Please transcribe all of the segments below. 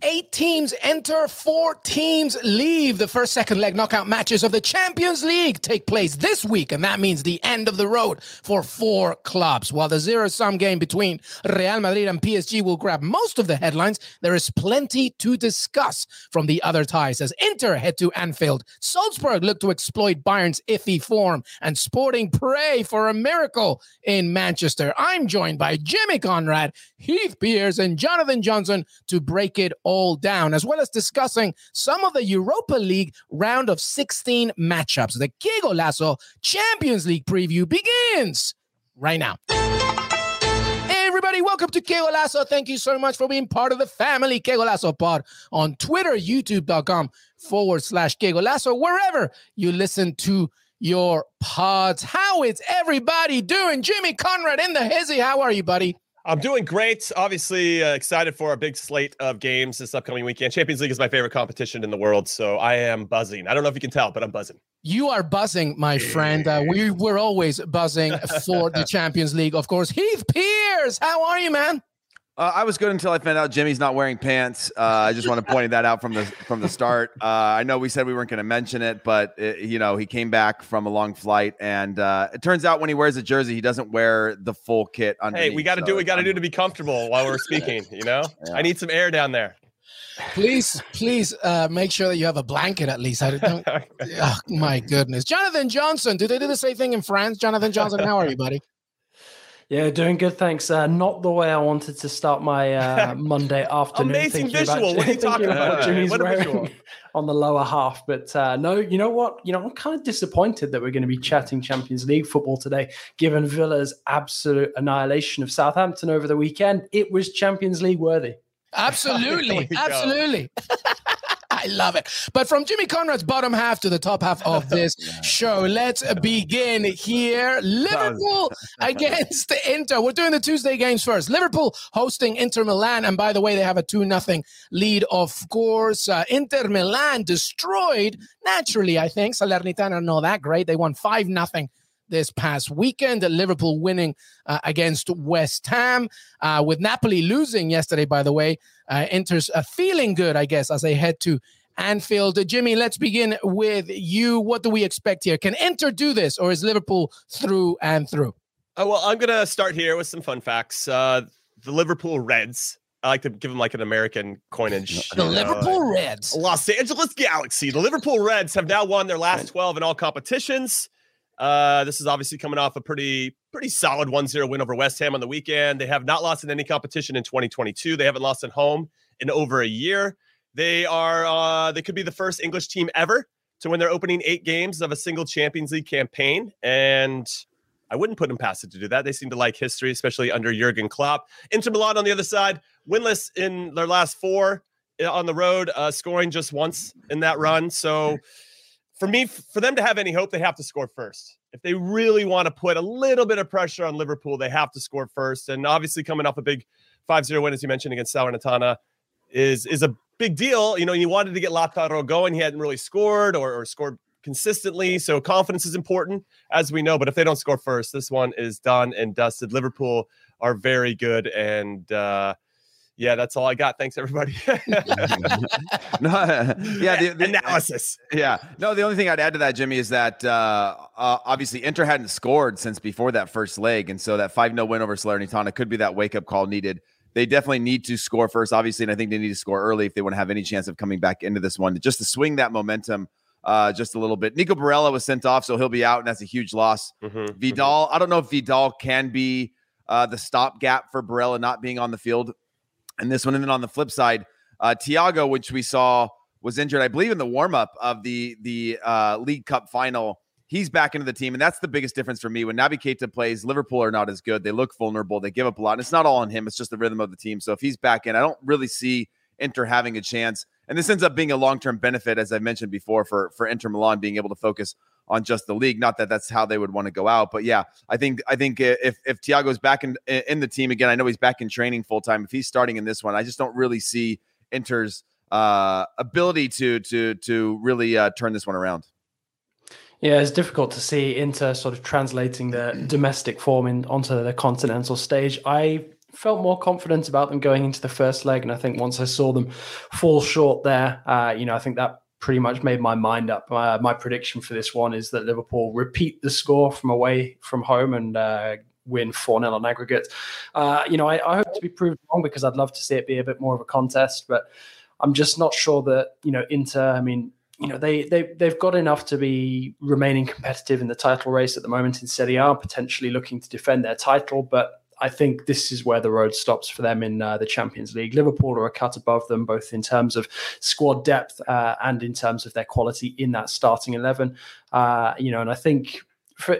Eight teams enter, four teams leave. The first second leg knockout matches of the Champions League take place this week, and that means the end of the road for four clubs. While the zero-sum game between Real Madrid and PSG will grab most of the headlines, there is plenty to discuss from the other ties as Inter head to Anfield, Salzburg look to exploit Bayern's iffy form, and Sporting pray for a miracle in Manchester. I'm joined by Jimmy Conrad, Heath Pierce, and Jonathan Johnson to break it all down, as well as discussing some of the Europa League round of 16 matchups. The Kegolazo Champions League preview begins right now. Everybody, welcome to Kegolazo. Thank you so much for being part of the family. Kegolazo Pod on Twitter, youtube.com/Kegolazo, wherever you listen to your pods. How is everybody doing? Jimmy Conrad in the hizzy. How are you, buddy? I'm doing great. Obviously excited for a big slate of games this upcoming weekend. Champions League is my favorite competition in the world, so I am buzzing. I don't know if you can tell, but I'm buzzing. You are buzzing, my friend. We're always buzzing for the Champions League, of course. Heath Pierce, how are you, man? I was good until I found out Jimmy's not wearing pants. I just want to point that out from the start. I know we said we weren't going to mention it, but he came back from a long flight, and it turns out when he wears a jersey, he doesn't wear the full kit underneath. Hey, we got to do what we got to do to be comfortable while we're speaking. Yeah. I need some air down there. Please, make sure that you have a blanket at least. Oh my goodness, Jonathan Johnson. Do they do the same thing in France? Jonathan Johnson, how are you, buddy? Yeah, doing good, thanks. Not the way I wanted to start my Monday afternoon. Amazing visual. What are you talking about? Jimmy's wearing on the lower half. But no, you know what? I'm kind of disappointed that we're going to be chatting Champions League football today, given Villa's absolute annihilation of Southampton over the weekend. It was Champions League worthy. Absolutely. Absolutely. I love it. But from Jimmy Conrad's bottom half to the top half of this show, let's begin here. Liverpool against Inter. We're doing the Tuesday games first. Liverpool hosting Inter Milan. And by the way, they have a 2-0 lead, of course. Inter Milan destroyed, naturally, I think. Salernitana are not that great. They won 5-0. This past weekend, Liverpool winning against West Ham, with Napoli losing yesterday, by the way. Inter's feeling good, I guess, as they head to Anfield. Jimmy, let's begin with you. What do we expect here? Can Inter do this, or is Liverpool through and through? Well, I'm going to start here with some fun facts. The Liverpool Reds. I like to give them like an American coinage. The Liverpool Reds. Los Angeles Galaxy. The Liverpool Reds have now won their last 12 in all competitions. This is obviously coming off a pretty solid 1-0 win over West Ham on the weekend. They have not lost in any competition in 2022. They haven't lost at home in over a year. They are they could be the first English team ever to win their opening 8 games of a single Champions League campaign. And I wouldn't put them past it to do that. They seem to like history, especially under Jurgen Klopp. Inter Milan on the other side, winless in their last 4 on the road, scoring just once in that run. So for me, for them to have any hope, they have to score first. If they really want to put a little bit of pressure on Liverpool, they have to score first. And obviously coming off a big 5-0 win, as you mentioned, against Salernitana is a big deal. You wanted to get Lautaro going. He hadn't really scored or scored consistently. So confidence is important, as we know. But if they don't score first, this one is done and dusted. Liverpool are very good. And Yeah, that's all I got. Thanks, everybody. Analysis. Yeah. No, the only thing I'd add to that, Jimmy, is that obviously Inter hadn't scored since before that first leg. And so that 5-0 win over Salernitana could be that wake-up call needed. They definitely need to score first, obviously, and I think they need to score early if they want to have any chance of coming back into this one, just to swing that momentum just a little bit. Nico Barella was sent off, so he'll be out, and that's a huge loss. Vidal, I don't know if Vidal can be the stopgap for Barella not being on the field. And this one, and then on the flip side, Thiago, which we saw was injured, I believe, in the warm-up of the League Cup final. He's back into the team, and that's the biggest difference for me. When Naby Keita plays, Liverpool are not as good. They look vulnerable. They give up a lot, and it's not all on him. It's just the rhythm of the team. So if he's back in, I don't really see Inter having a chance. And this ends up being a long-term benefit, as I mentioned before, for Inter Milan being able to focus on just the league. Not that that's how they would want to go out, but yeah, I think if Thiago's back in the team again, I know he's back in training full time. If he's starting in this one, I just don't really see Inter's ability to really turn this one around. Yeah, it's difficult to see Inter sort of translating their domestic form onto the continental stage. I felt more confident about them going into the first leg, and I think once I saw them fall short there, I think that pretty much made my mind up. My prediction for this one is that Liverpool repeat the score from away from home and win 4-0 on aggregate. I hope to be proved wrong, because I'd love to see it be a bit more of a contest, but I'm just not sure that, Inter, they've got enough to be remaining competitive in the title race at the moment in Serie A, potentially looking to defend their title, but I think this is where the road stops for them in the Champions League. Liverpool are a cut above them, both in terms of squad depth and in terms of their quality in that starting 11. And I think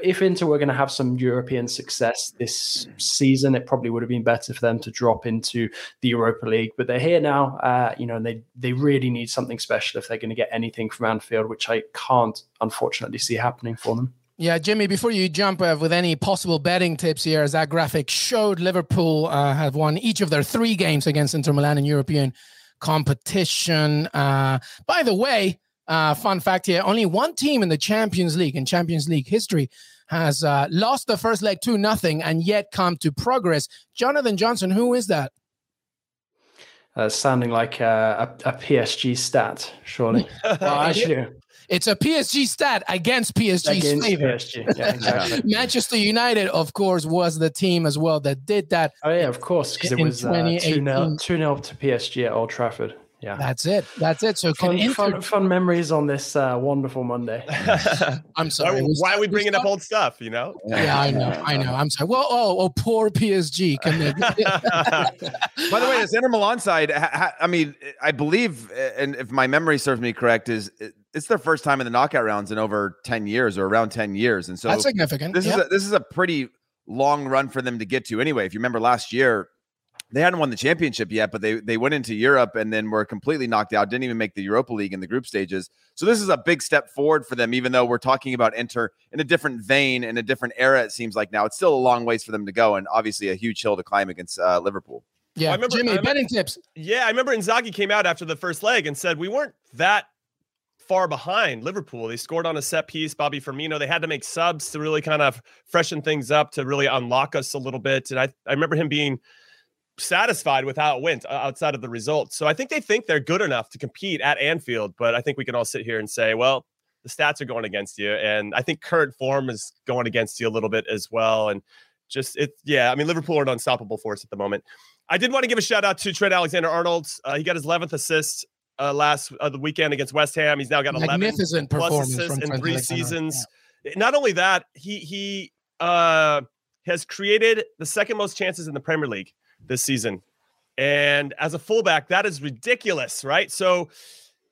if Inter were going to have some European success this season, it probably would have been better for them to drop into the Europa League. But they're here now, and they really need something special if they're going to get anything from Anfield, which I can't, unfortunately, see happening for them. Yeah, Jimmy, before you jump with any possible betting tips here, as that graphic showed, Liverpool have won each of their 3 games against Inter Milan in European competition. By the way, fun fact here, only one team in the Champions League, in Champions League history, has lost the first leg 2-0 and yet come to progress. Jonathan Johnson, who is that? Sounding like a PSG stat, surely. It's a PSG stat against PSG's favor. PSG. Yeah, exactly. Manchester United, of course, was the team as well that did that. Oh, yeah, of course, because it was 2-0 to PSG at Old Trafford. Yeah, that's it. So fun memories on this wonderful Monday. I'm sorry. Why are we bringing up old stuff? Yeah, I know. I'm sorry. Well, poor PSG. By the way, this Inter Milan side, I believe, and if my memory serves me correct, it's their first time in the knockout rounds in over 10 years, or around 10 years, and so that's significant. This is a pretty long run for them to get to. Anyway, if you remember last year, they hadn't won the championship yet, but they went into Europe and then were completely knocked out, didn't even make the Europa League in the group stages. So this is a big step forward for them, even though we're talking about Inter in a different vein, in a different era, it seems like now. It's still a long ways for them to go, and obviously a huge hill to climb against Liverpool. Yeah, Jimmy, betting tips. Yeah, I remember Inzaghi came out after the first leg and said, we weren't that far behind Liverpool. They scored on a set piece, Bobby Firmino. They had to make subs to really kind of freshen things up, to really unlock us a little bit. And I remember him being satisfied with how it went outside of the results. So I think they think they're good enough to compete at Anfield, but I think we can all sit here and say, well, the stats are going against you. And I think current form is going against you a little bit as well. And Liverpool are an unstoppable force at the moment. I did want to give a shout out to Trent Alexander-Arnold. He got his 11th assist last the weekend against West Ham. He's now got 11 magnificent performance assists in 3 seasons. Yeah. Not only that, he has created the second most chances in the Premier League this season, and as a fullback, that is ridiculous, right? So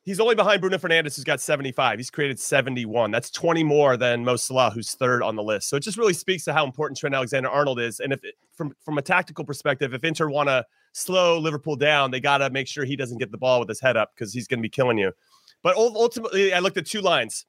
he's only behind Bruno Fernandes, who's got 75. He's created 71. That's 20 more than Mo Salah, who's 3rd on the list. So it just really speaks to how important Trent Alexander-Arnold is. And from a tactical perspective, if Inter want to slow Liverpool down, they got to make sure he doesn't get the ball with his head up, because he's going to be killing you. But ultimately, I looked at 2 lines.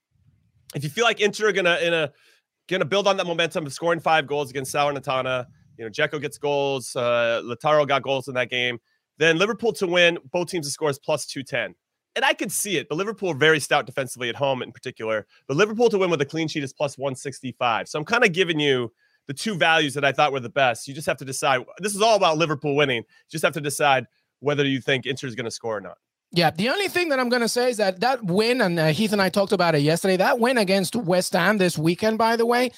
If you feel like Inter are going to build on that momentum of scoring 5 goals against Salernitana, Dzeko gets goals. Lautaro got goals in that game. Then Liverpool to win, both teams to score is +210. And I could see it, but Liverpool are very stout defensively at home in particular. But Liverpool to win with a clean sheet is +165. So I'm kind of giving you the 2 values that I thought were the best. You just have to decide. This is all about Liverpool winning. You just have to decide whether you think Inter is going to score or not. Yeah, the only thing that I'm going to say is that that win, and Heath and I talked about it yesterday, that win against West Ham this weekend, by the way,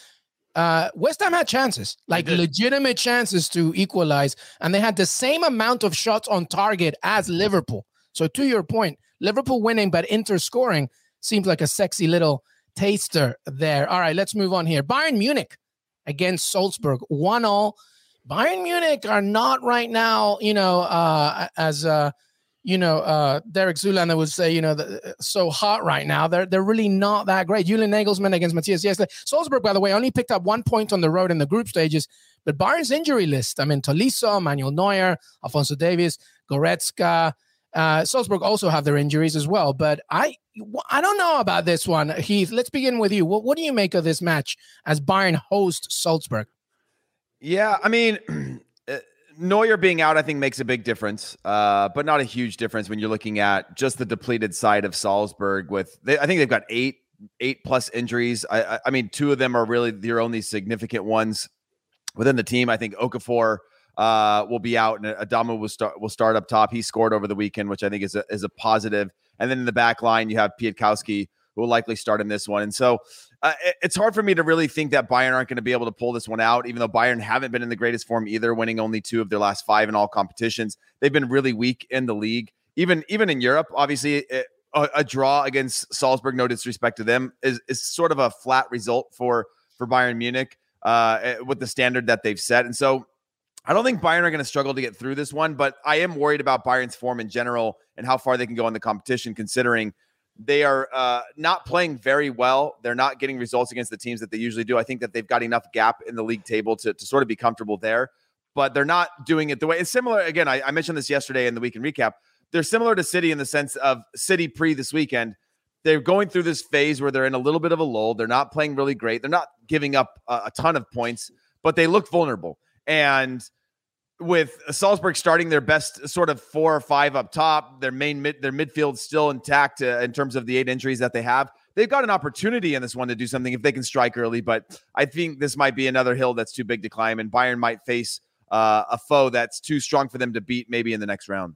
West Ham had chances, like legitimate chances to equalize, and they had the same amount of shots on target as Liverpool. So to your point, Liverpool winning but Inter scoring seems like a sexy little taster there. All right, let's move on here. Bayern Munich against Salzburg, 1-0. Bayern Munich are not right now, you know, Derek Zoolander would say, you know, so hot right now. They're really not that great. Julian Nagelsmann against Matthias yesterday. Salzburg, by the way, only picked up 1 point on the road in the group stages. But Bayern's injury list, I mean, Tolisso, Manuel Neuer, Alphonso Davies, Goretzka. Salzburg also have their injuries as well. But I don't know about this one, Heath. Let's begin with you. What do you make of this match as Bayern host Salzburg? Yeah, I mean... Neuer being out, I think, makes a big difference, but not a huge difference when you're looking at just the depleted side of Salzburg. I think they've got eight plus injuries. I mean, two of them are really their only significant ones within the team. I think Okafor will be out, and Adamu will start up top. He scored over the weekend, which I think is a positive. And then in the back line, you have Piatkowski, who will likely start in this one. And so it's hard for me to really think that Bayern aren't going to be able to pull this one out, even though Bayern haven't been in the greatest form either, winning only 2 of their last 5 in all competitions. They've been really weak in the league, even in Europe. Obviously, a draw against Salzburg, no disrespect to them, is sort of a flat result for Bayern Munich with the standard that they've set. And so I don't think Bayern are going to struggle to get through this one, but I am worried about Bayern's form in general and how far they can go in the competition, considering they are not playing very well. They're not getting results against the teams that they usually do. I think that they've got enough gap in the league table to sort of be comfortable there, but they're not doing it the way it's similar. Again, I mentioned this yesterday in the weekend recap. They're similar to City in the sense of City pre this weekend. They're going through this phase where they're in a little bit of a lull. They're not playing really great. They're not giving up a ton of points, but they look vulnerable. And with Salzburg starting their best sort of 4 or 5 up top, their midfield still intact in terms of the 8 injuries that they have. They've got an opportunity in this one to do something if they can strike early, but I think this might be another hill that's too big to climb, and Bayern might face a foe that's too strong for them to beat maybe in the next round.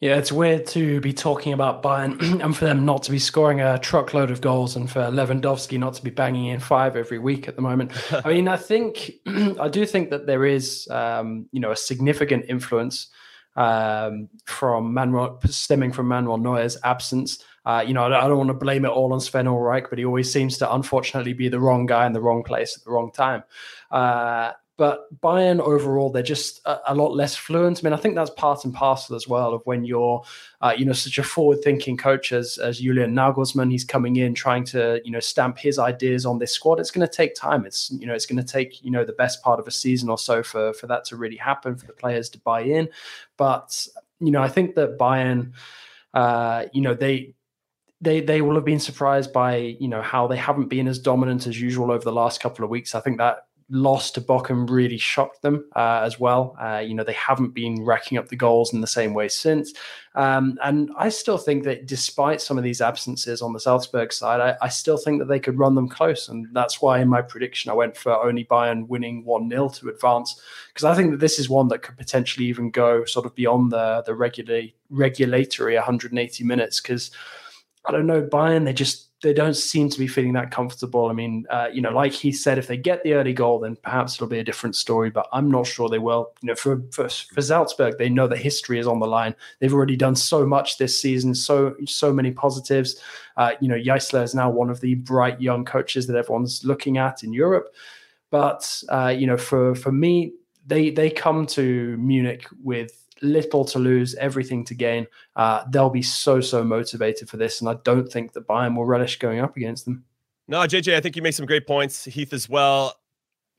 Yeah, it's weird to be talking about Bayern and for them not to be scoring a truckload of goals and for Lewandowski not to be banging in 5 every week at the moment. I mean, I do think that there is, a significant influence stemming from Manuel Neuer's absence. I don't want to blame it all on Sven Ulreich, but he always seems to unfortunately be the wrong guy in the wrong place at the wrong time. But Bayern overall, they're just a lot less fluent. I mean, I think that's part and parcel as well of when you're, such a forward-thinking coach as Julian Nagelsmann. He's coming in trying to, stamp his ideas on this squad. It's going to take time. It's going to take, the best part of a season or so for that to really happen, for the players to buy in. But, I think that Bayern, they will have been surprised by, how they haven't been as dominant as usual over the last couple of weeks. I think that loss to Bochum really shocked them as well. They haven't been racking up the goals in the same way since. And I still think that despite some of these absences on the Salzburg side, I still think that they could run them close. And that's why in my prediction, I went for only Bayern winning 1-0 to advance, because I think that this is one that could potentially even go sort of beyond the regulatory 180 minutes. Because I don't know, Bayern, they don't seem to be feeling that comfortable. I mean, like he said, if they get the early goal, then perhaps it'll be a different story, but I'm not sure they will. For Salzburg, they know that history is on the line. They've already done so much this season, so many positives. Jeißler is now one of the bright young coaches that everyone's looking at in Europe. But, for me, they come to Munich with little to lose, everything to gain. They'll be so motivated for this, and I don't think that Bayern will relish going up against them. No, JJ, I think you make some great points, Heath, as well.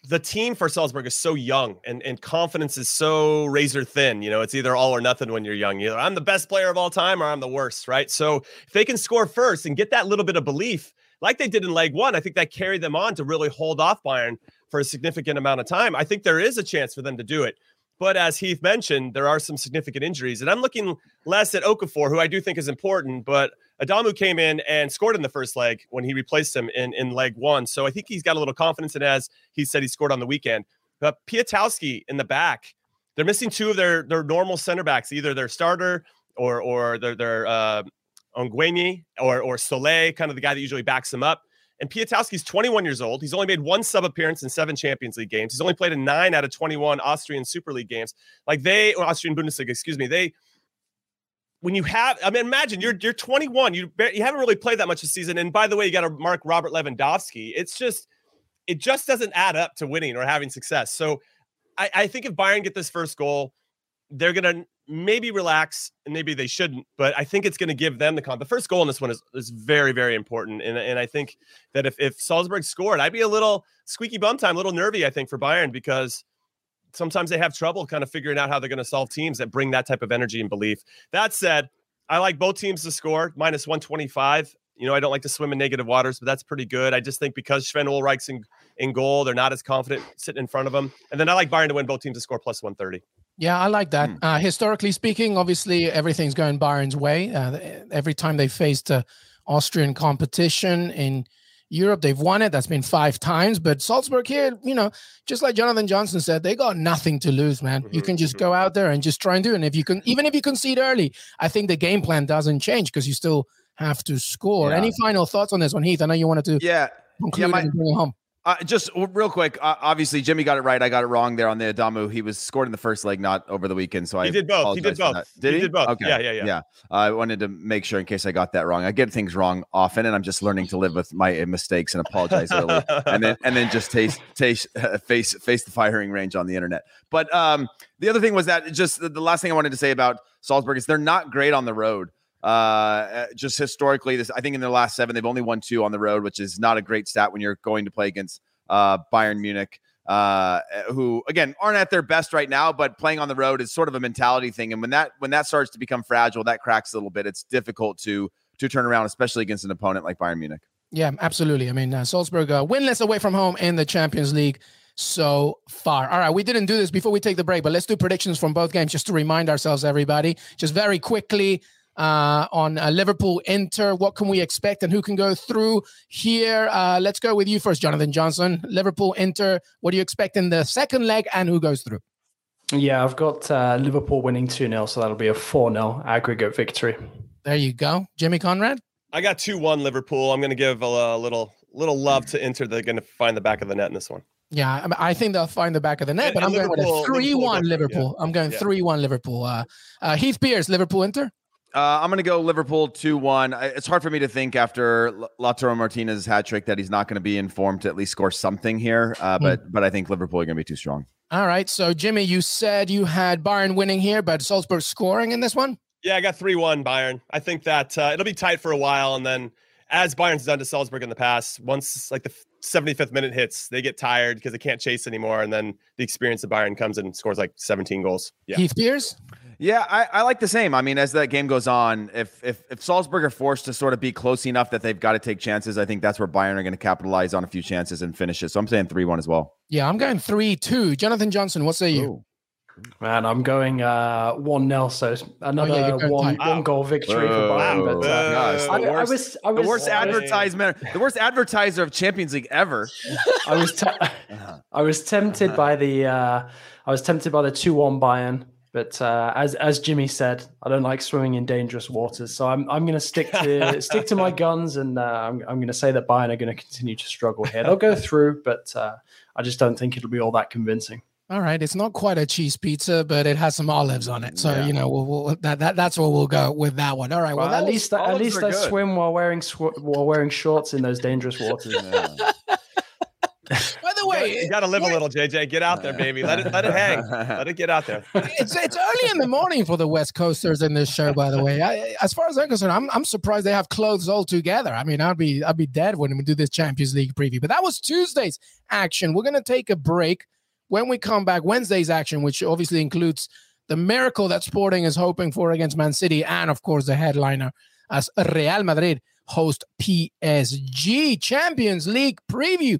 The team for Salzburg is so young, and confidence is so razor thin. It's either all or nothing when you're young. Either I'm the best player of all time, or I'm the worst, right? So if they can score first and get that little bit of belief, like they did in leg one, I think that carried them on to really hold off Bayern for a significant amount of time. I think there is a chance for them to do it. But as Heath mentioned, there are some significant injuries. And I'm looking less at Okafor, who I do think is important. But Adamu came in and scored in the first leg when he replaced him in leg one. So I think he's got a little confidence. And as he said, he scored on the weekend. But Piatkowski in the back, They're missing two of their normal center backs, either their starter or their Ongueni or Solé, kind of the guy that usually backs him up. And Piatkowski's 21 years old. He's only made one sub appearance in 7 Champions League games. He's only played in 9 out of 21 Austrian Super League games. Like Austrian Bundesliga, excuse me. When you have, I mean, imagine you're 21. You haven't really played that much this season. And by the way, you got to mark Robert Lewandowski. It just doesn't add up to winning or having success. So I think if Bayern get this first goal, they're going to maybe relax, and maybe they shouldn't, but I think it's going to give them the The first goal in this one is very, very important. And I think that if Salzburg scored, I'd be a little squeaky bum time, a little nervy, I think, for Bayern, because sometimes they have trouble kind of figuring out how they're going to solve teams that bring that type of energy and belief. That said, I like both teams to score, minus 125. You know, I don't like to swim in negative waters, but that's pretty good. I just think because Sven Ulreich's in goal, they're not as confident sitting in front of them. And then I like Bayern to win, both teams to score plus 130. Yeah, I like that. Historically speaking, obviously, everything's going Bayern's way. Every time they faced Austrian competition in Europe, they've won it. That's been 5 times. But Salzburg here, you know, just like Jonathan Johnson said, they got nothing to lose, man. You can just go out there and just try and do it. And if you can, even if you concede early, I think the game plan doesn't change because you still have to score. Yeah. Any final thoughts on this one, Heath? I know you wanted to conclude and bring it home. Just real quick, obviously Jimmy got it right. I got it wrong there on the Adamu. He was scored in the first leg, not over the weekend. So He did both. Did he? Okay. Yeah. I wanted to make sure in case I got that wrong. I get things wrong often, and I'm just learning to live with my mistakes and apologize early, and then just face the firing range on the internet. But the other thing was that just the last thing I wanted to say about Salzburg is they're not great on the road. Just historically, I think in their last 7, they've only won 2 on the road, which is not a great stat when you're going to play against Bayern Munich, who again aren't at their best right now. But playing on the road is sort of a mentality thing, and when that starts to become fragile, that cracks a little bit. It's difficult to turn around, especially against an opponent like Bayern Munich. Yeah, absolutely. I mean, Salzburg winless away from home in the Champions League so far. All right, we didn't do this before we take the break, but let's do predictions from both games just to remind ourselves, everybody, just very quickly. On Liverpool Inter, what can we expect and who can go through here? Let's go with you first, Jonathan Johnson. Liverpool Inter, what do you expect in the second leg and who goes through? Yeah, I've got Liverpool winning 2-0, so that'll be a 4-0 aggregate victory. There you go. Jimmy Conrad? I got 2-1 Liverpool. I'm going to give a little love to Inter. They're going to find the back of the net in this one. Yeah, I think they'll find the back of the net, but I'm going with a 3-1 Liverpool. I'm going 3-1 Liverpool. Heath Pierce, Liverpool Inter? I'm going to go Liverpool 2-1. It's hard for me to think after Lautaro Martinez's hat trick that he's not going to be in form to at least score something here. But I think Liverpool are going to be too strong. All right. So, Jimmy, you said you had Bayern winning here, but Salzburg scoring in this one? Yeah, I got 3-1 Bayern. I think that it'll be tight for a while. And then as Bayern's done to Salzburg in the past, once like the 75th minute hits, they get tired because they can't chase anymore. And then the experience of Bayern comes and scores like 17 goals. Yeah. Heath Pierce? Yeah, I like the same. I mean, as that game goes on, if Salzburg are forced to sort of be close enough that they've got to take chances, I think that's where Bayern are going to capitalize on a few chances and finish it. So I'm saying 3-1 as well. Yeah, I'm going 3-2. Jonathan Johnson, what say you? Man, I'm going 1-0, so another one-goal victory for Bayern. But, I was the worst advertisement, the worst advertiser of Champions League ever. I was tempted by the 2-1 Bayern. But as Jimmy said, I don't like swimming in dangerous waters, so I'm going to stick to my guns, and I'm going to say that Bayern are going to continue to struggle here. They'll go through, but I just don't think it'll be all that convincing. All right, it's not quite a cheese pizza, but it has some olives on it, so you know we'll, that's where we'll go with that one. All right, well at least I swim while wearing shorts in those dangerous waters. By the way, you got to live a little, JJ. Get out there, baby. Let it hang. Let it get out there. It's early in the morning for the West Coasters in this show. By the way, as far as I'm concerned, I'm surprised they have clothes all together. I mean, I'd be dead when we do this Champions League preview. But that was Tuesday's action. We're gonna take a break. When we come back, Wednesday's action, which obviously includes the miracle that Sporting is hoping for against Man City, and of course the headliner as Real Madrid host PSG. Champions League preview.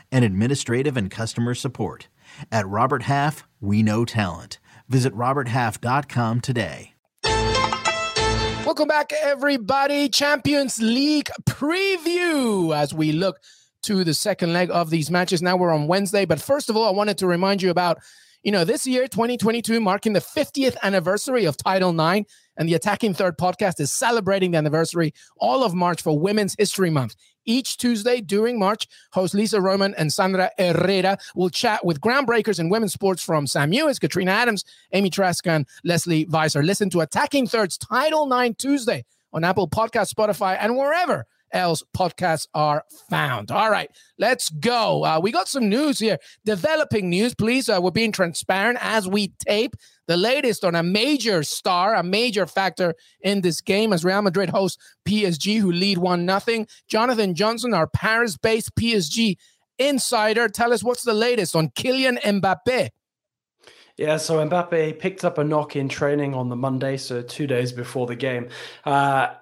and administrative and customer support. At Robert Half, we know talent. Visit roberthalf.com today. Welcome back, everybody. Champions League preview as we look to the second leg of these matches. Now we're on Wednesday, but first of all, I wanted to remind you about, this year, 2022, marking the 50th anniversary of Title IX, and the Attacking Third podcast is celebrating the anniversary all of March for Women's History Month. Each Tuesday during March, host Lisa Roman and Sandra Herrera will chat with groundbreakers in women's sports from Sam Ewis, Katrina Adams, Amy Traskan, Leslie Weiser. Listen to Attacking Third's Title IX Tuesday on Apple Podcasts, Spotify, and wherever else podcasts are found. All right, let's go. We got some news here. Developing news, please. We're being transparent as we tape. The latest on a major star, a major factor in this game as Real Madrid hosts PSG, who lead 1-0. Jonathan Johnson, our Paris-based PSG insider, tell us what's the latest on Kylian Mbappé. Yeah, so Mbappé picked up a knock in training on the Monday, so 2 days before the game.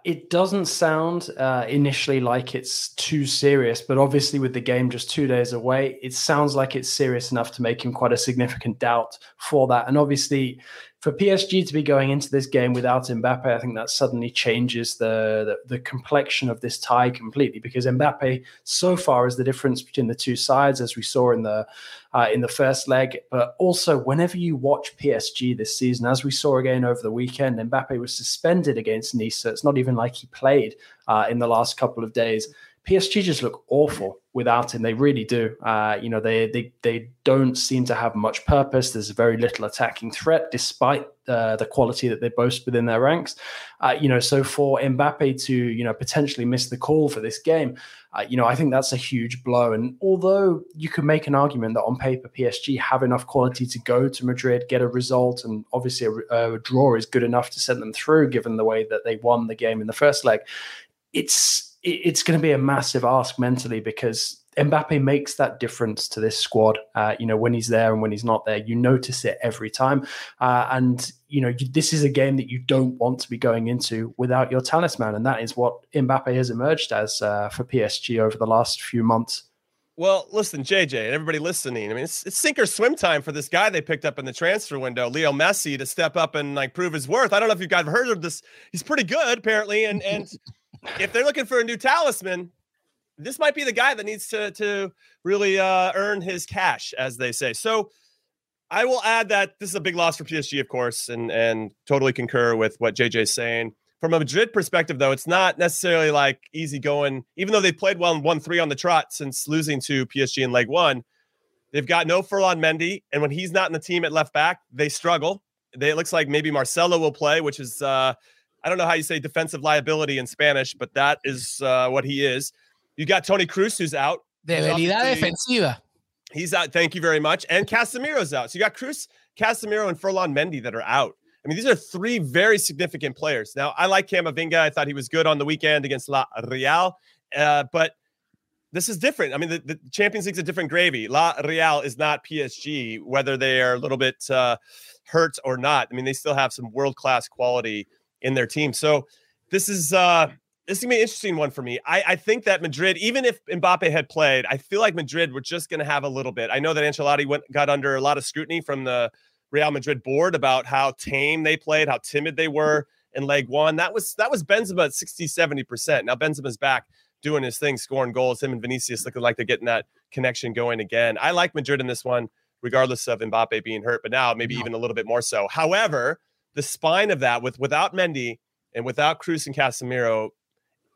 It doesn't sound initially like it's too serious, but obviously with the game just 2 days away, it sounds like it's serious enough to make him quite a significant doubt for that. And obviously, for PSG to be going into this game without Mbappé, I think that suddenly changes the complexion of this tie completely, because Mbappé so far is the difference between the two sides, as we saw in the first leg. But also, whenever you watch PSG this season, as we saw again over the weekend, Mbappé was suspended against Nice, so it's not even like he played in the last couple of days. PSG just look awful without him. They really do. They don't seem to have much purpose. There's very little attacking threat, despite the quality that they boast within their ranks. So for Mbappé to potentially miss the call for this game, I think that's a huge blow. And although you could make an argument that on paper PSG have enough quality to go to Madrid, get a result, and obviously a draw is good enough to send them through, given the way that they won the game in the first leg, it's going to be a massive ask mentally, because Mbappé makes that difference to this squad. When he's there and when he's not there, you notice it every time. This is a game that you don't want to be going into without your talisman. And that is what Mbappé has emerged as for PSG over the last few months. Well, listen, JJ, and everybody listening, I mean, it's sink or swim time for this guy they picked up in the transfer window, Leo Messi, to step up and prove his worth. I don't know if you guys have heard of this. He's pretty good, apparently. And if they're looking for a new talisman, this might be the guy that needs to really earn his cash, as they say. So I will add that this is a big loss for PSG, of course, and totally concur with what JJ's saying. From a Madrid perspective, though, it's not necessarily like easy going. Even though they played well and won 3 on the trot since losing to PSG in leg one, they've got no Ferland Mendy. And when he's not in the team at left back, they struggle. It looks like maybe Marcelo will play, which is... I don't know how you say defensive liability in Spanish, but that is what he is. You got Toni Kroos, who's out. Debilidad defensiva. He's out. Thank you very much. And Casemiro's out. So you got Kroos, Casemiro, and Ferland Mendy that are out. I mean, these are three very significant players. Now, I like Camavinga. I thought he was good on the weekend against La Real. But this is different. I mean, the Champions League's a different gravy. La Real is not PSG, whether they are a little bit hurt or not. I mean, they still have some world-class quality in their team. So this is going to be an interesting one for me. I think that Madrid, even if Mbappé had played, I feel like Madrid were just going to have a little bit. I know that Ancelotti got under a lot of scrutiny from the Real Madrid board about how tame they played, how timid they were in leg one. That was Benzema at 60-70%. Now Benzema's back doing his thing, scoring goals. Him and Vinicius looking like they're getting that connection going again. I like Madrid in this one, regardless of Mbappé being hurt, but now maybe even a little bit more so. However, the spine of that, without Mendy and without Kroos and Casemiro,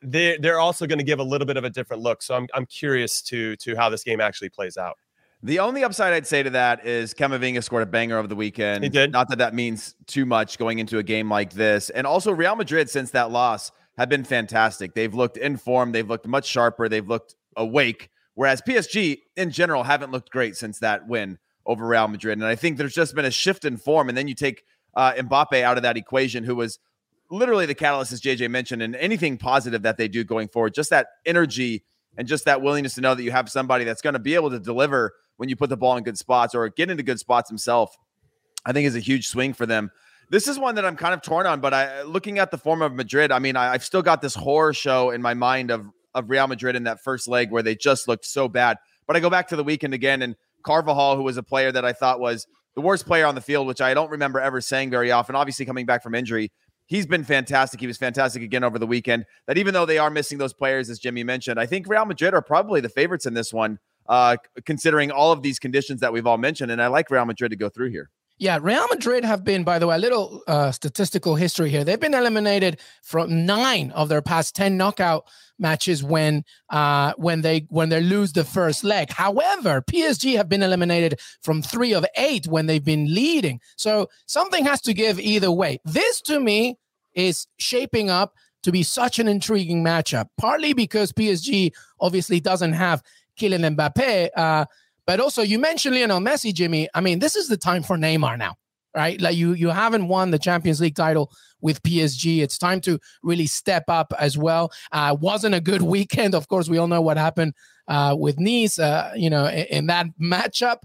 they're also going to give a little bit of a different look. So I'm curious to how this game actually plays out. The only upside I'd say to that is Camavinga scored a banger over the weekend. He did. Not that that means too much going into a game like this. And also Real Madrid, since that loss, have been fantastic. They've looked in form. They've looked much sharper. They've looked awake. Whereas PSG, in general, haven't looked great since that win over Real Madrid. And I think there's just been a shift in form. And then you take Mbappe out of that equation, who was literally the catalyst, as JJ mentioned, and anything positive that they do going forward. Just that energy and just that willingness to know that you have somebody that's going to be able to deliver when you put the ball in good spots or get into good spots himself, I think is a huge swing for them. This is one that I'm kind of torn on, but looking at the form of Madrid, I mean, I've still got this horror show in my mind of Real Madrid in that first leg where they just looked so bad. But I go back to the weekend again, and Carvajal, who was a player that I thought was the worst player on the field, which I don't remember ever saying very often, obviously coming back from injury, he's been fantastic. He was fantastic again over the weekend. That even though they are missing those players, as Jimmy mentioned, I think Real Madrid are probably the favorites in this one, considering all of these conditions that we've all mentioned. And I like Real Madrid to go through here. Yeah, Real Madrid have been, by the way, a little statistical history here. They've been eliminated from 9 of their past 10 knockout matches when they lose the first leg. However, PSG have been eliminated from 3 of 8 when they've been leading. So something has to give either way. This, to me, is shaping up to be such an intriguing matchup, partly because PSG obviously doesn't have Kylian Mbappé, but also, you mentioned Lionel Messi, Jimmy. I mean, this is the time for Neymar now, right? Like you haven't won the Champions League title with PSG. It's time to really step up as well. Wasn't a good weekend. Of course, we all know what happened with Nice, in that matchup.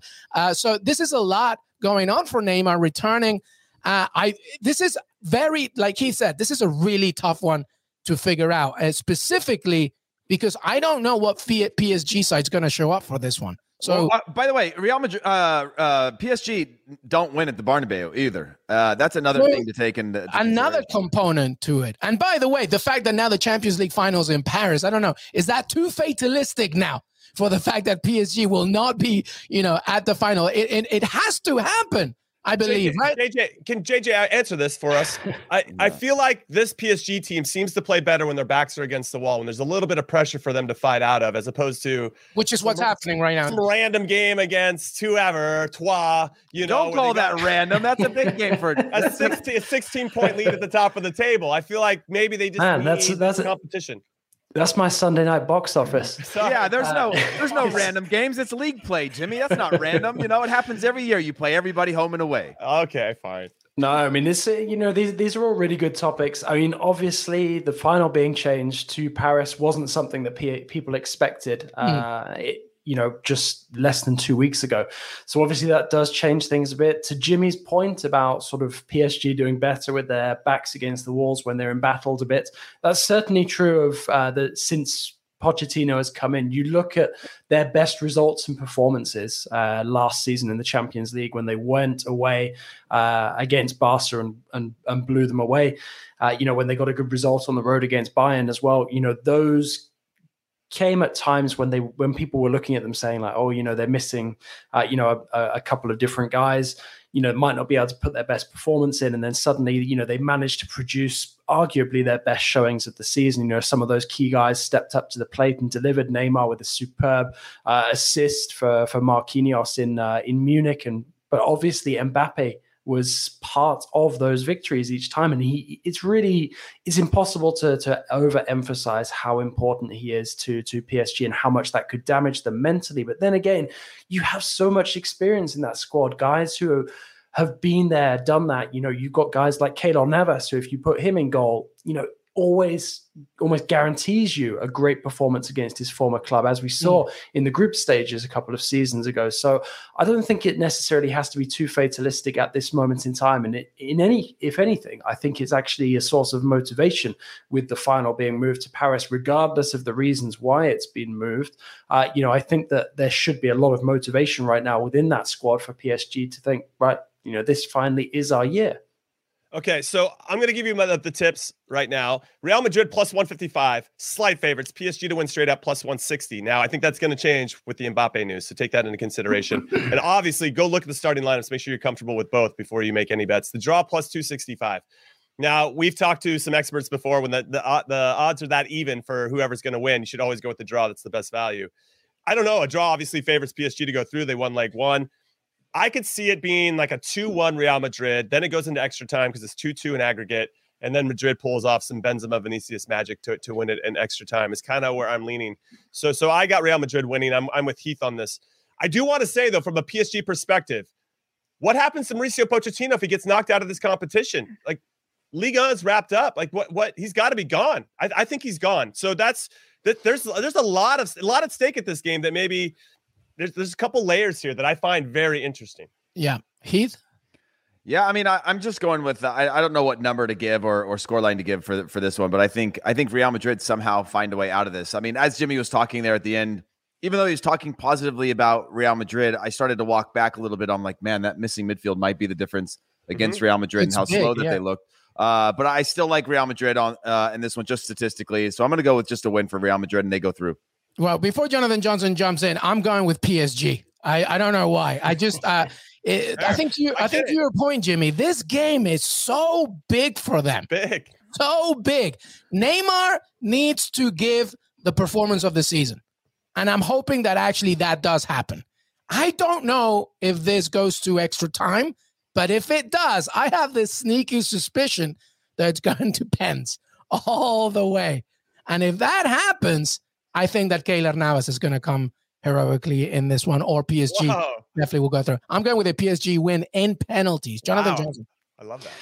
So this is a lot going on for Neymar returning. This is very, like he said, this is a really tough one to figure out, specifically because I don't know what PSG side's going to show up for this one. So, well, by the way, Real Madrid, PSG don't win at the Bernabeu either. That's another thing to take into another component to it. And by the way, the fact that now the Champions League finals in Paris, I don't know, is that too fatalistic now for the fact that PSG will not be, at the final? It has to happen, I believe. JJ, right? JJ, can JJ answer this for us? I feel like this PSG team seems to play better when their backs are against the wall, when there's a little bit of pressure for them to fight out of, as opposed to which is what's happening right now. Some random game against whoever, Troyes. Don't call that random. That's a big game for a 16-point lead at the top of the table. I feel like maybe they just need competition. That's my Sunday night box office. Yeah, there's no random games. It's league play, Jimmy. That's not random. It happens every year. You play everybody home and away. Okay, fine. No, I mean, this. These are all really good topics. I mean, obviously, the final being changed to Paris wasn't something that people expected. Just less than 2 weeks ago. So obviously that does change things a bit. To Jimmy's point about sort of PSG doing better with their backs against the walls when they're embattled a bit, that's certainly true of since Pochettino has come in. You look at their best results and performances last season in the Champions League when they went away against Barca and blew them away. When they got a good result on the road against Bayern as well, those came at times when people were looking at them saying like, oh, they're missing, a couple of different guys, might not be able to put their best performance in. And then suddenly, they managed to produce arguably their best showings of the season. Some of those key guys stepped up to the plate and delivered. Neymar with a superb assist for Marquinhos in Munich. But obviously Mbappe was part of those victories each time. And it's impossible to overemphasize how important he is to PSG and how much that could damage them mentally. But then again, you have so much experience in that squad, guys who have been there, done that. You've got guys like Keylor Navas, who if you put him in goal, always almost guarantees you a great performance against his former club, as we saw in the group stages a couple of seasons ago. So I don't think it necessarily has to be too fatalistic at this moment in time. And if anything, I think it's actually a source of motivation with the final being moved to Paris, regardless of the reasons why it's been moved. I think that there should be a lot of motivation right now within that squad for PSG to think, right, this finally is our year. Okay, so I'm going to give you the tips right now. Real Madrid plus 155, slight favorites. PSG to win straight up plus 160. Now, I think that's going to change with the Mbappe news, so take that into consideration. And obviously, go look at the starting lineups. Make sure you're comfortable with both before you make any bets. The draw plus 265. Now, we've talked to some experts before when the odds are that even for whoever's going to win. You should always go with the draw. That's the best value. I don't know. A draw obviously favors PSG to go through. They won leg one. I could see it being like a 2-1 Real Madrid. Then it goes into extra time because it's 2-2 in aggregate. And then Madrid pulls off some Benzema Vinicius magic to win it in extra time. It's kind of where I'm leaning. So I got Real Madrid winning. I'm with Heath on this. I do want to say, though, from a PSG perspective, what happens to Mauricio Pochettino if he gets knocked out of this competition? Like, Liga is wrapped up. Like, what? He's got to be gone. I think he's gone. So there's a lot at stake at this game that maybe there's a couple layers here that I find very interesting. Yeah, Heath. Yeah, I mean, I'm just going with I don't know what number to give or scoreline to give for this one, but I think Real Madrid somehow find a way out of this. I mean, as Jimmy was talking there at the end, even though he was talking positively about Real Madrid, I started to walk back a little bit. I'm like, man, that missing midfield might be the difference against Real Madrid and how slow that they looked. But I still like Real Madrid in this one just statistically. So I'm going to go with just a win for Real Madrid and they go through. Well, before Jonathan Johnson jumps in, I'm going with PSG. I don't know why. I just I think to your point, Jimmy, this game is so big for them. Big. So big. Neymar needs to give the performance of the season. And I'm hoping that actually that does happen. I don't know if this goes to extra time, but if it does, I have this sneaky suspicion that it's going to pens all the way. And if that happens, I think that Keylor Navas is going to come heroically in this one, or PSG definitely will go through. I'm going with a PSG win in penalties. Jonathan Johnson. I love that.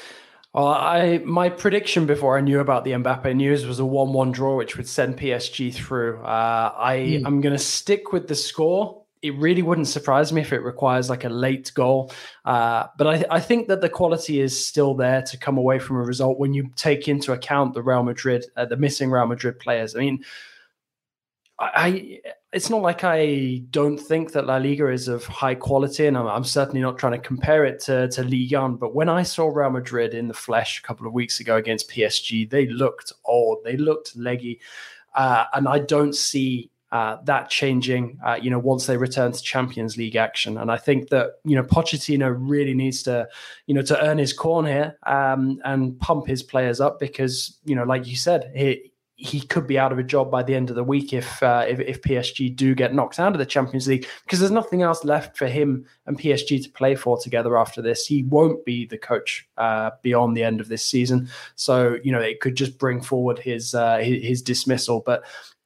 My prediction before I knew about the Mbappe news was a 1-1 draw, which would send PSG through. I'm going to stick with the score. It really wouldn't surprise me if it requires like a late goal. But I think that the quality is still there to come away from a result when you take into account the Real Madrid, the missing Real Madrid players. I mean, it's not like I don't think that La Liga is of high quality, and I'm certainly not trying to compare it to Ligue 1. But when I saw Real Madrid in the flesh a couple of weeks ago against PSG, they looked old, they looked leggy, and I don't see that changing. Once they return to Champions League action, and I think that Pochettino really needs to to earn his corn here and pump his players up because like you said, he could be out of a job by the end of the week if PSG do get knocked out of the Champions League, because there's nothing else left for him and PSG to play for together after this. He won't be the coach beyond the end of this season. So, it could just bring forward his dismissal. But,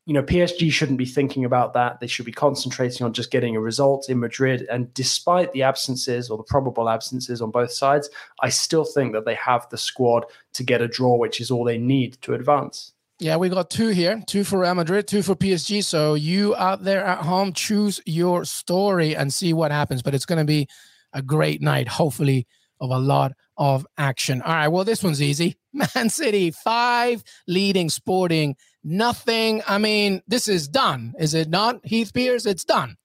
PSG shouldn't be thinking about that. They should be concentrating on just getting a result in Madrid. And despite the absences or the probable absences on both sides, I still think that they have the squad to get a draw, which is all they need to advance. Yeah, we got two here, two for Real Madrid, two for PSG. So you out there at home, choose your story and see what happens. But it's going to be a great night, hopefully, of a lot of action. All right, well, this one's easy. Man City, 5, leading Sporting, 0. I mean, this is done. Is it not, Heath Pierce? It's done.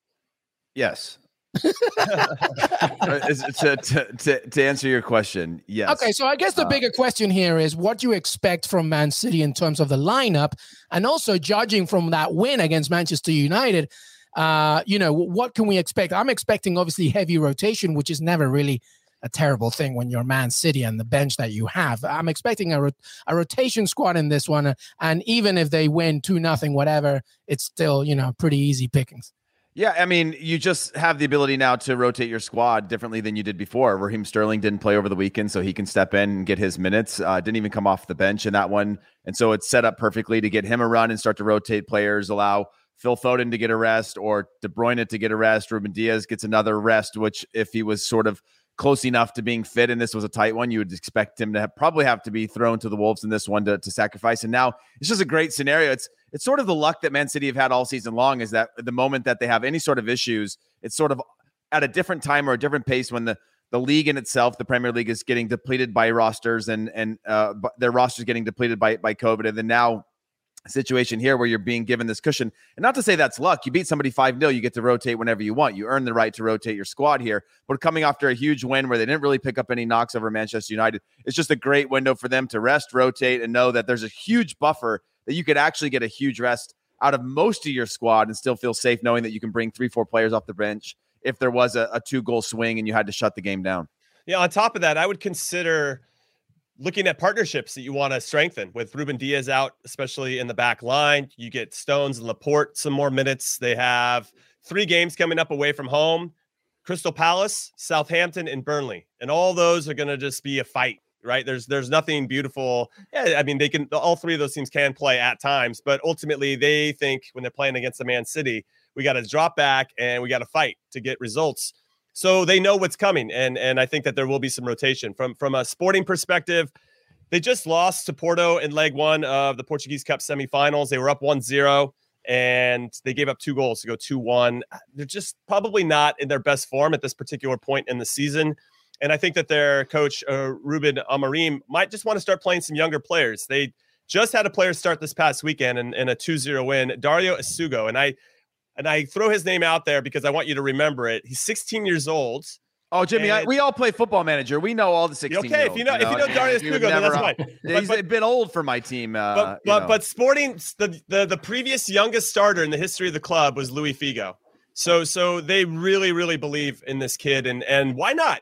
Yes. to answer your question, yes. Okay, so I guess the bigger question here is what do you expect from Man City in terms of the lineup, and also judging from that win against Manchester United, what can we expect? I'm expecting obviously heavy rotation, which is never really a terrible thing when you're Man City and the bench that you have. I'm expecting a rotation squad in this one, and even if they win 2-0, whatever, it's still pretty easy pickings. Yeah, I mean, you just have the ability now to rotate your squad differently than you did before. Raheem Sterling didn't play over the weekend, so he can step in and get his minutes. Didn't even come off the bench in that one. And so it's set up perfectly to get him a run and start to rotate players, allow Phil Foden to get a rest or De Bruyne to get a rest. Ruben Diaz gets another rest, which if he was sort of close enough to being fit and this was a tight one, you would expect him to probably have to be thrown to the Wolves in this one to sacrifice. And now it's just a great scenario. It's sort of the luck that Man City have had all season long, is that the moment that they have any sort of issues, it's sort of at a different time or a different pace when the league in itself, the Premier League, is getting depleted by rosters and their rosters getting depleted by COVID. And then now a situation here where you're being given this cushion. And not to say that's luck. You beat somebody 5-0, you get to rotate whenever you want. You earn the right to rotate your squad here. But coming after a huge win where they didn't really pick up any knocks over Manchester United, it's just a great window for them to rest, rotate, and know that there's a huge buffer that you could actually get a huge rest out of most of your squad and still feel safe knowing that you can bring 3-4 players off the bench if there was a 2-goal swing and you had to shut the game down. Yeah, on top of that, I would consider looking at partnerships that you want to strengthen with Ruben Diaz out, especially in the back line. You get Stones and Laporte some more minutes. They have Three games coming up away from home: Crystal Palace, Southampton, and Burnley. And all those are going to just be a fight, right? There's nothing beautiful. Yeah, I mean, they can, all three of those teams can play at times, but ultimately they think when they're playing against the Man City, we got to drop back and we got to fight to get results. So they know what's coming. And I think that there will be some rotation from a Sporting perspective. They just lost to Porto in leg one of the Portuguese Cup semifinals. They were up 1-0 and they gave up 2 goals to go 2-1. They're just probably not in their best form at this particular point in the season. And I think that their coach, Ruben Amorim, might just want to start playing some younger players. They just had a player start this past weekend in a 2-0 win, Dario Asugo. And I throw his name out there because I want you to remember it. He's 16 years old. Oh, Jimmy, we all play Football Manager. We know all the 16-year-olds. Okay, if you know Dario Asugo, then that's fine. He's been old for my team. But Sporting, the previous youngest starter in the history of the club was Luis Figo. So they really, really believe in this kid. And why not?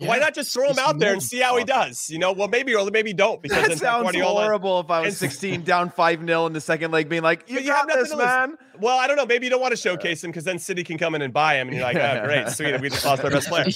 Yeah. Why not just throw him out there and see how he does? You know, well, maybe or maybe don't. Because that sounds horrible. If I was 16 down 5-0 in the second leg, being like, you have this, man. Well, I don't know. Maybe you don't want to showcase him because then City can come in and buy him, and you're like, oh, great, sweet, we just lost our best player.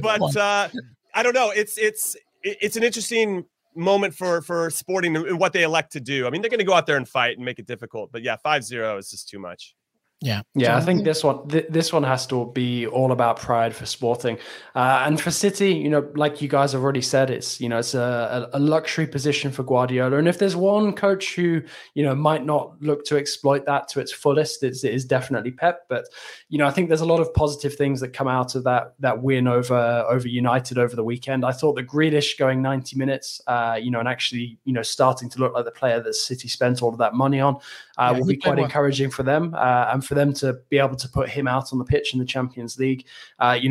But I don't know. It's an interesting moment for Sporting and what they elect to do. I mean, they're going to go out there and fight and make it difficult. But yeah, 5-0 is just too much. Yeah, I think this one has to be all about pride for Sporting, and for City. You know, like you guys have already said, it's a luxury position for Guardiola. And if there's one coach who might not look to exploit that to its fullest, it is definitely Pep. But I think there's a lot of positive things that come out of that win over United over the weekend. I thought that Grealish going 90 minutes, and actually starting to look like the player that City spent all of that money on, will be quite encouraging for them. And for them to be able to put him out on the pitch in the Champions League,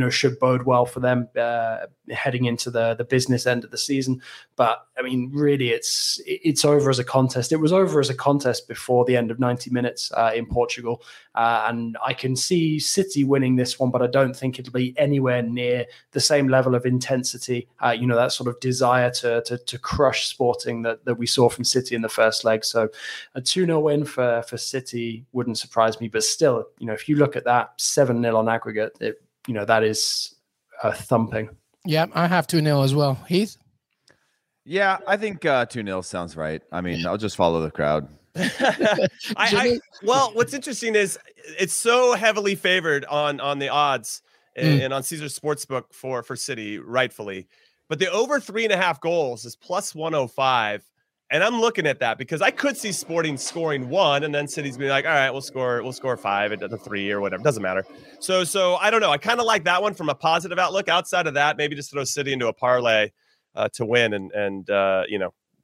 should bode well for them heading into the business end of the season. But I mean, really, it's over as a contest. It was over as a contest before the end of 90 minutes in Portugal, and I can see City winning this one, but I don't think it'll be anywhere near the same level of intensity. That sort of desire to crush Sporting that we saw from City in the first leg. So a 2-0 win for City wouldn't surprise me. But still, if you look at that 7-0 on aggregate, that is a thumping. Yeah, I have 2-0 as well. Heath? Yeah, I think 2-0 sounds right. I mean, I'll just follow the crowd. Well, what's interesting is it's so heavily favored on the odds and on Caesar's Sportsbook for City, rightfully. But the over 3.5 goals is plus 105. And I'm looking at that because I could see Sporting scoring 1 and then City's being like, all right, we'll score 5 at the 3 or whatever. It doesn't matter. So I don't know. I kind of like that one from a positive outlook. Outside of that, maybe just throw City into a parlay to win and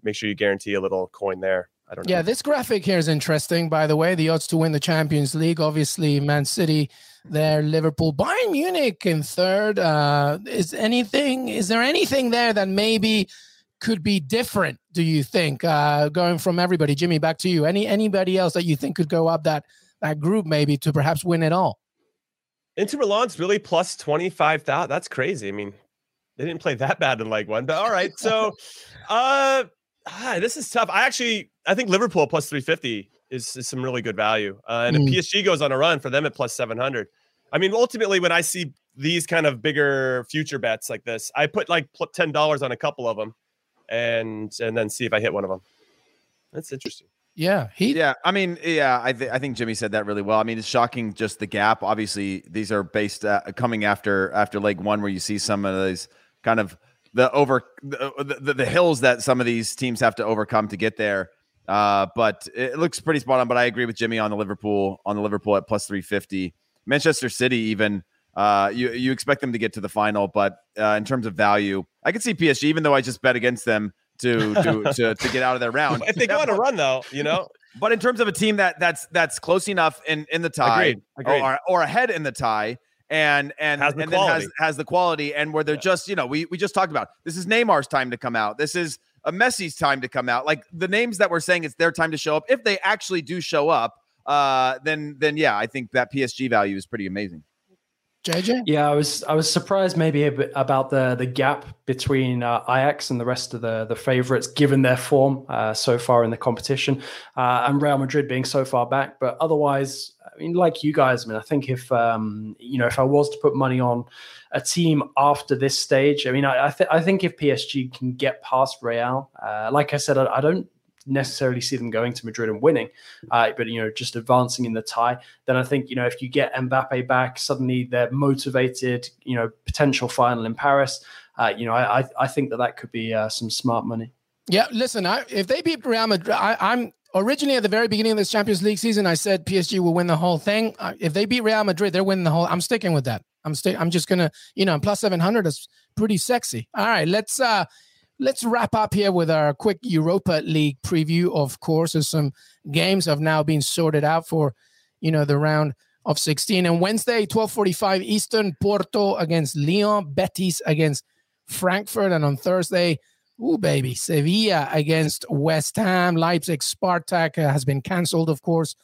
make sure you guarantee a little coin there. I don't know. Yeah, this graphic here is interesting, by the way. The odds to win the Champions League, obviously Man City there, Liverpool, Bayern Munich in third. Is there anything there that maybe could be different, do you think, going from everybody? Jimmy, back to you. Anybody else that you think could go up that group maybe to perhaps win it all? Inter Milan's really plus 25,000. That's crazy. I mean, they didn't play that bad in leg one, but all right. So this is tough. I think Liverpool plus 350 is some really good value. And if PSG goes on a run for them at plus 700. I mean, ultimately, when I see these kind of bigger future bets like this, I put like $10 on a couple of them. And then see if I hit one of them. That's interesting. Yeah. I think Jimmy said that really well. I mean, it's shocking just the gap. Obviously, these are based coming after leg one, where you see some of these kind of the hills that some of these teams have to overcome to get there. But it looks pretty spot on. But I agree with Jimmy on the Liverpool at plus 350. Manchester City even. You expect them to get to the final, but in terms of value, I could see PSG, even though I just bet against them to get out of their round. If they go on a run, though, But in terms of a team that's close enough in the tie, Agreed. Or ahead in the tie, and has the quality, and where they're just we just talked about, this is Neymar's time to come out. This is a Messi's time to come out. Like the names that we're saying, it's their time to show up. If they actually do show up, then I think that PSG value is pretty amazing. JJ? Yeah, I was surprised maybe a bit about the gap between Ajax and the rest of the favourites, given their form so far in the competition, and Real Madrid being so far back. But otherwise, I mean, like you guys, I mean, I think if if I was to put money on a team after this stage, I mean, I think if PSG can get past Real, like I said, I don't necessarily see them going to Madrid and winning, but just advancing in the tie, then I think if you get Mbappe back, suddenly they're motivated, potential final in Paris. I think that could be some smart money. Yeah, listen, if they beat Real Madrid, I'm originally at the very beginning of this Champions League season, I said PSG will win the whole thing. If they beat Real Madrid, they're winning the whole. I'm sticking with that. I'm just gonna, plus 700 is pretty sexy. All right, let's wrap up here with our quick Europa League preview. Of course, as some games have now been sorted out for, the round of 16. And Wednesday, 12:45 Eastern, Porto against Lyon, Betis against Frankfurt. And on Thursday, Sevilla against West Ham, Leipzig, Spartak has been cancelled, of course.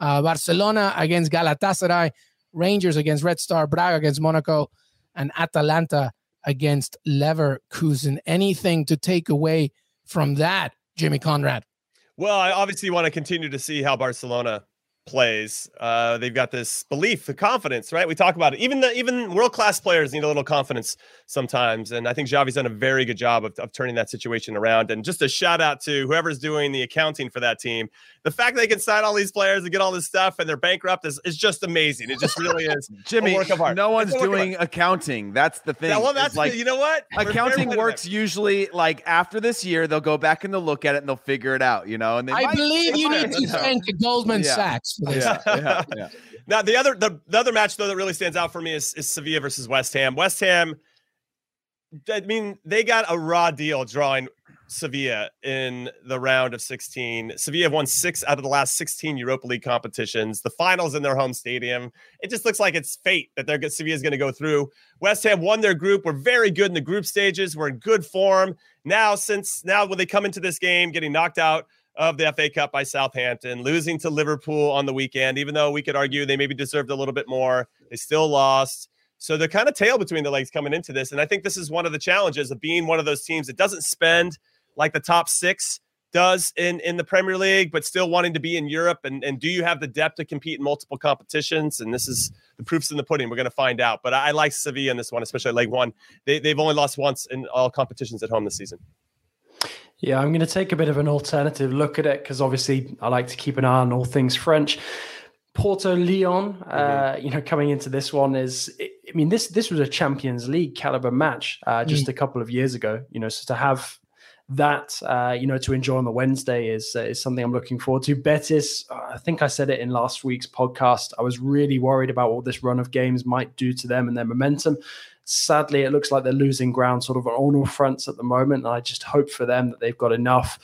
Barcelona against Galatasaray, Rangers against Red Star, Braga against Monaco, and Atalanta against Leverkusen. Anything to take away from that, Jimmy Conrad? Well, I obviously want to continue to see how Barcelona plays. They've got this belief, the confidence, right? We talk about it. Even world-class players need a little confidence sometimes. And I think Xavi's done a very good job of turning that situation around. And just a shout out to whoever's doing the accounting for that team. The fact they can sign all these players and get all this stuff and they're bankrupt is just amazing. It just really is. Jimmy, work of art. No one's doing accounting. That's the thing. Yeah, well, that's you know what? Accounting works usually after this year, they'll go back and they'll look at it and they'll figure it out, And I believe you need to thank Goldman Sachs. Yeah. Now the other match though that really stands out for me is Sevilla versus West Ham. West Ham, I mean, they got a raw deal drawing Sevilla in the round of 16. Sevilla have won 6 out of the last 16 Europa League competitions. The finals in their home stadium. It just looks like it's fate that Sevilla is going to go through. West Ham won their group. We're very good in the group stages. We're in good form now. When they come into this game, getting knocked out of the FA Cup by Southampton, losing to Liverpool on the weekend, even though we could argue they maybe deserved a little bit more, they still lost. So they're kind of tail between the legs coming into this. And I think this is one of the challenges of being one of those teams that doesn't spend like the top 6 does in the Premier League, but still wanting to be in Europe. And do you have the depth to compete in multiple competitions? And this is the proof's in the pudding. We're going to find out. But I like Sevilla in this one, especially leg 1. They've only lost once in all competitions at home this season. Yeah, I'm going to take a bit of an alternative look at it because obviously I like to keep an eye on all things French. Porto-Lyon, coming into this one this was a Champions League caliber match just a couple of years ago. So to have that, to enjoy on the Wednesday is something I'm looking forward to. Betis, I think I said it in last week's podcast, I was really worried about what this run of games might do to them and their momentum. Sadly, it looks like they're losing ground sort of on all fronts at the moment. And I just hope for them that they've got enough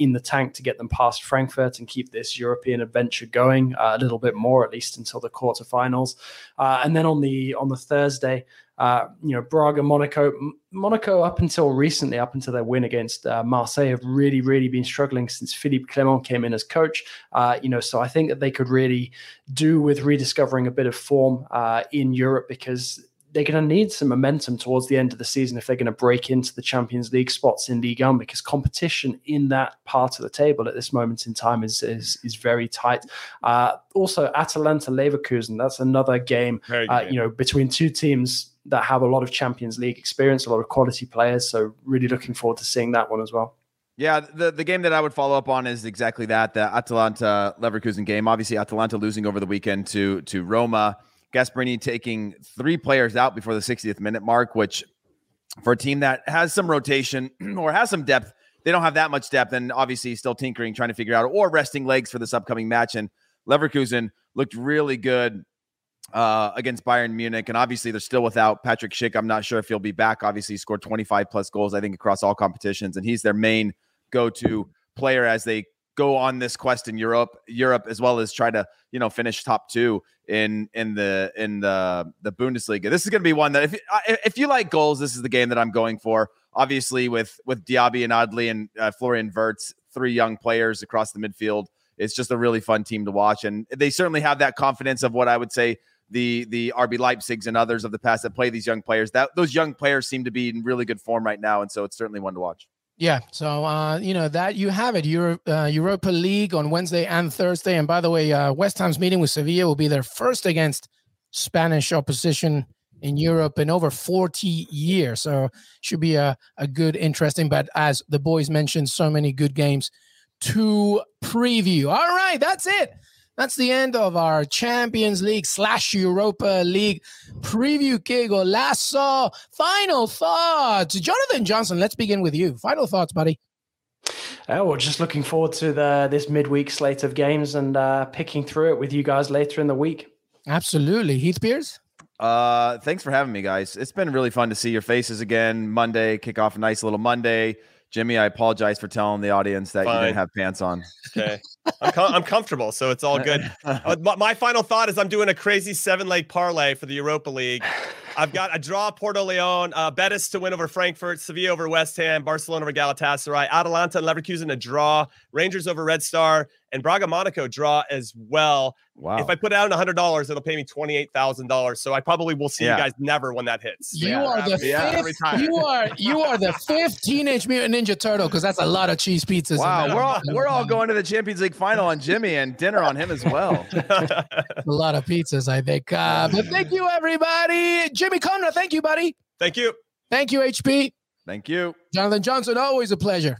in the tank to get them past Frankfurt and keep this European adventure going a little bit more, at least until the quarterfinals. And then on the Thursday, Braga, Monaco up until their win against Marseille have really, really been struggling since Philippe Clement came in as coach. So I think that they could really do with rediscovering a bit of form in Europe because they're going to need some momentum towards the end of the season if they're going to break into the Champions League spots in Ligue 1, because competition in that part of the table at this moment in time is very tight. Also, Atalanta-Leverkusen, that's another game, between two teams that have a lot of Champions League experience, a lot of quality players. So really looking forward to seeing that one as well. Yeah, the game that I would follow up on is exactly that, the Atalanta-Leverkusen game. Obviously, Atalanta losing over the weekend to Roma. Gasperini taking 3 players out before the 60th minute mark, which for a team that has some rotation or has some depth, they don't have that much depth, and obviously still tinkering, trying to figure out, or resting legs for this upcoming match. And Leverkusen looked really good against Bayern Munich. And obviously they're still without Patrick Schick. I'm not sure if he'll be back. Obviously he scored 25 plus goals, I think, across all competitions. And he's their main go-to player as they go on this quest in Europe, as well as try to, finish top 2 in the Bundesliga. This is going to be one that if you like goals, this is the game that I'm going for. Obviously with Diaby and Adli and Florian Wirtz, 3 young players across the midfield. It's just a really fun team to watch. And they certainly have that confidence of what I would say the RB Leipzigs and others of the past that play these young players. Those young players seem to be in really good form right now, and so it's certainly one to watch. Yeah, so you know that you have it. Europa League on Wednesday and Thursday, and by the way, West Ham's meeting with Sevilla will be their first against Spanish opposition in Europe in over 40 years. So should be a good, interesting, but as the boys mentioned, so many good games to preview. All right, that's it. That's the end of our Champions League / Europa League preview. Kegolazo, final thoughts. Jonathan Johnson, let's begin with you. Final thoughts, buddy. Well, just looking forward to this midweek slate of games and picking through it with you guys later in the week. Absolutely. Heath Pierce? Thanks for having me, guys. It's been really fun to see your faces again. Monday, kick off a nice little Monday. Jimmy, I apologize for telling the audience that you didn't have pants on. Okay, I'm comfortable, so it's all good. My final thought is I'm doing a crazy 7-leg parlay for the Europa League. I've got a draw, Porto Leon, Betis to win over Frankfurt, Sevilla over West Ham, Barcelona over Galatasaray, Atalanta and Leverkusen a draw, Rangers over Red Star, and Braga Monaco draw as well. Wow. If I put down $100, it'll pay me $28,000. So I probably will see you guys never when that hits. You are the fifth Teenage Mutant Ninja Turtle, because that's a lot of cheese pizzas. Wow, we're all going to the Champions League final on Jimmy and dinner on him as well. A lot of pizzas, I think. But thank you, everybody. Jimmy Conrad, thank you, buddy. Thank you. Thank you, HP. Thank you. Jonathan Johnson, always a pleasure.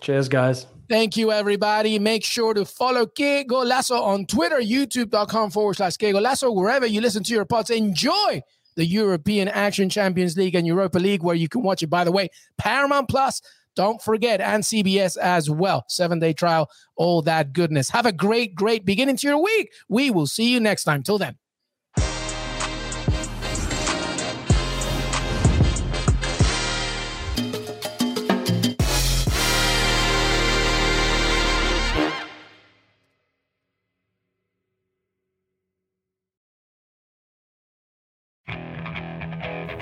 Cheers, guys. Thank you, everybody. Make sure to follow Kegolazo on Twitter, youtube.com/Kegolazo, wherever you listen to your pods. Enjoy the European Action, Champions League and Europa League, where you can watch it. By the way, Paramount Plus, don't forget, and CBS as well. 7-day trial, all that goodness. Have a great, great beginning to your week. We will see you next time. Till then.